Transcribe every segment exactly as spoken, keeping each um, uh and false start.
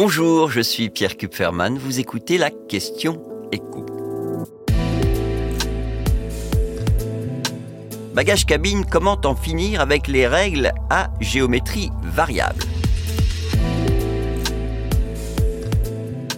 Bonjour, je suis Pierre Kupferman, vous écoutez la question éco. Bagage cabine, comment en finir avec les règles à géométrie variable ?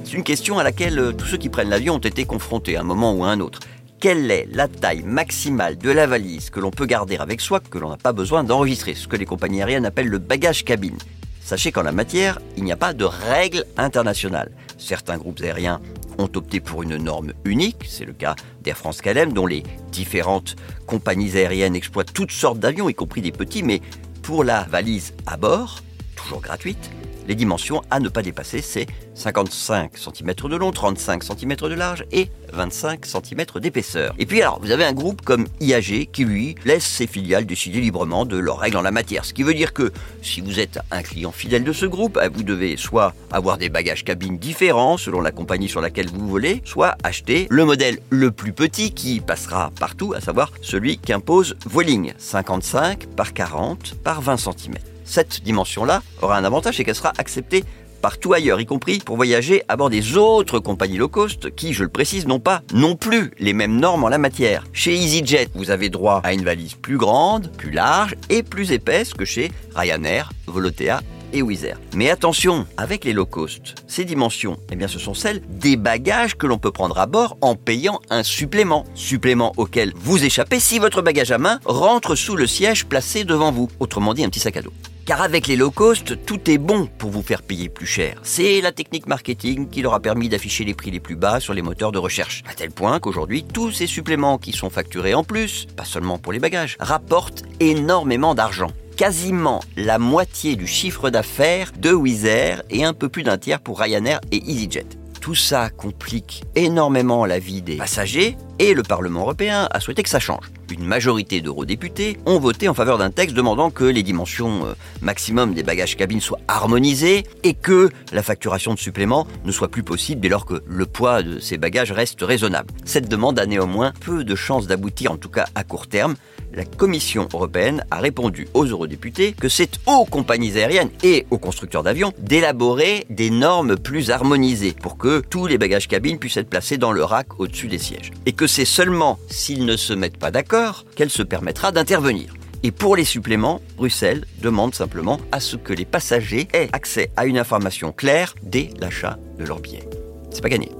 C'est une question à laquelle tous ceux qui prennent l'avion ont été confrontés à un moment ou à un autre. Quelle est la taille maximale de la valise que l'on peut garder avec soi, que l'on n'a pas besoin d'enregistrer, ce que les compagnies aériennes appellent le bagage cabine. Sachez qu'en la matière, il n'y a pas de règle internationale. Certains groupes aériens ont opté pour une norme unique, c'est le cas d'Air France-KLM, dont les différentes compagnies aériennes exploitent toutes sortes d'avions, y compris des petits, mais pour la valise à bord, toujours gratuite, les dimensions à ne pas dépasser, c'est cinquante-cinq centimètres de long, trente-cinq centimètres de large et vingt-cinq centimètres d'épaisseur. Et puis alors, vous avez un groupe comme I A G qui, lui, laisse ses filiales décider librement de leurs règles en la matière. Ce qui veut dire que si vous êtes un client fidèle de ce groupe, vous devez soit avoir des bagages cabines différents selon la compagnie sur laquelle vous volez, soit acheter le modèle le plus petit qui passera partout, à savoir celui qu'impose Vueling, cinquante-cinq par quarante par vingt centimètres. Cette dimension-là aura un avantage, c'est qu'elle sera acceptée partout ailleurs, y compris pour voyager à bord des autres compagnies low cost qui, je le précise, n'ont pas non plus les mêmes normes en la matière. Chez EasyJet, vous avez droit à une valise plus grande, plus large et plus épaisse que chez Ryanair, Volotea et Wizz Air. Mais attention, avec les low cost, ces dimensions, eh bien, ce sont celles des bagages que l'on peut prendre à bord en payant un supplément. Supplément auquel vous échappez si votre bagage à main rentre sous le siège placé devant vous. Autrement dit, un petit sac à dos. Car avec les low cost, tout est bon pour vous faire payer plus cher. C'est la technique marketing qui leur a permis d'afficher les prix les plus bas sur les moteurs de recherche. À tel point qu'aujourd'hui, tous ces suppléments qui sont facturés en plus, pas seulement pour les bagages, rapportent énormément d'argent. Quasiment la moitié du chiffre d'affaires de Wizz Air et un peu plus d'un tiers pour Ryanair et EasyJet. Tout ça complique énormément la vie des passagers et le Parlement européen a souhaité que ça change. Une majorité d'eurodéputés ont voté en faveur d'un texte demandant que les dimensions maximum des bagages cabines soient harmonisées et que la facturation de suppléments ne soit plus possible dès lors que le poids de ces bagages reste raisonnable. Cette demande a néanmoins peu de chances d'aboutir, en tout cas à court terme. La Commission européenne a répondu aux eurodéputés que c'est aux compagnies aériennes et aux constructeurs d'avions d'élaborer des normes plus harmonisées pour que tous les bagages cabines puissent être placés dans le rack au-dessus des sièges. Et que c'est seulement s'ils ne se mettent pas d'accord qu'elle se permettra d'intervenir. Et pour les suppléments, Bruxelles demande simplement à ce que les passagers aient accès à une information claire dès l'achat de leur billet. C'est pas gagné.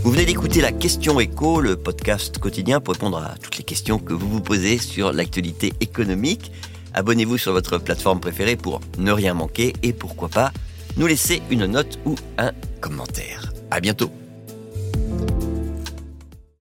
Vous venez d'écouter La Question Éco, le podcast quotidien pour répondre à toutes les questions que vous vous posez sur l'actualité économique. Abonnez-vous sur votre plateforme préférée pour ne rien manquer et pourquoi pas nous laisser une note ou un commentaire. À bientôt.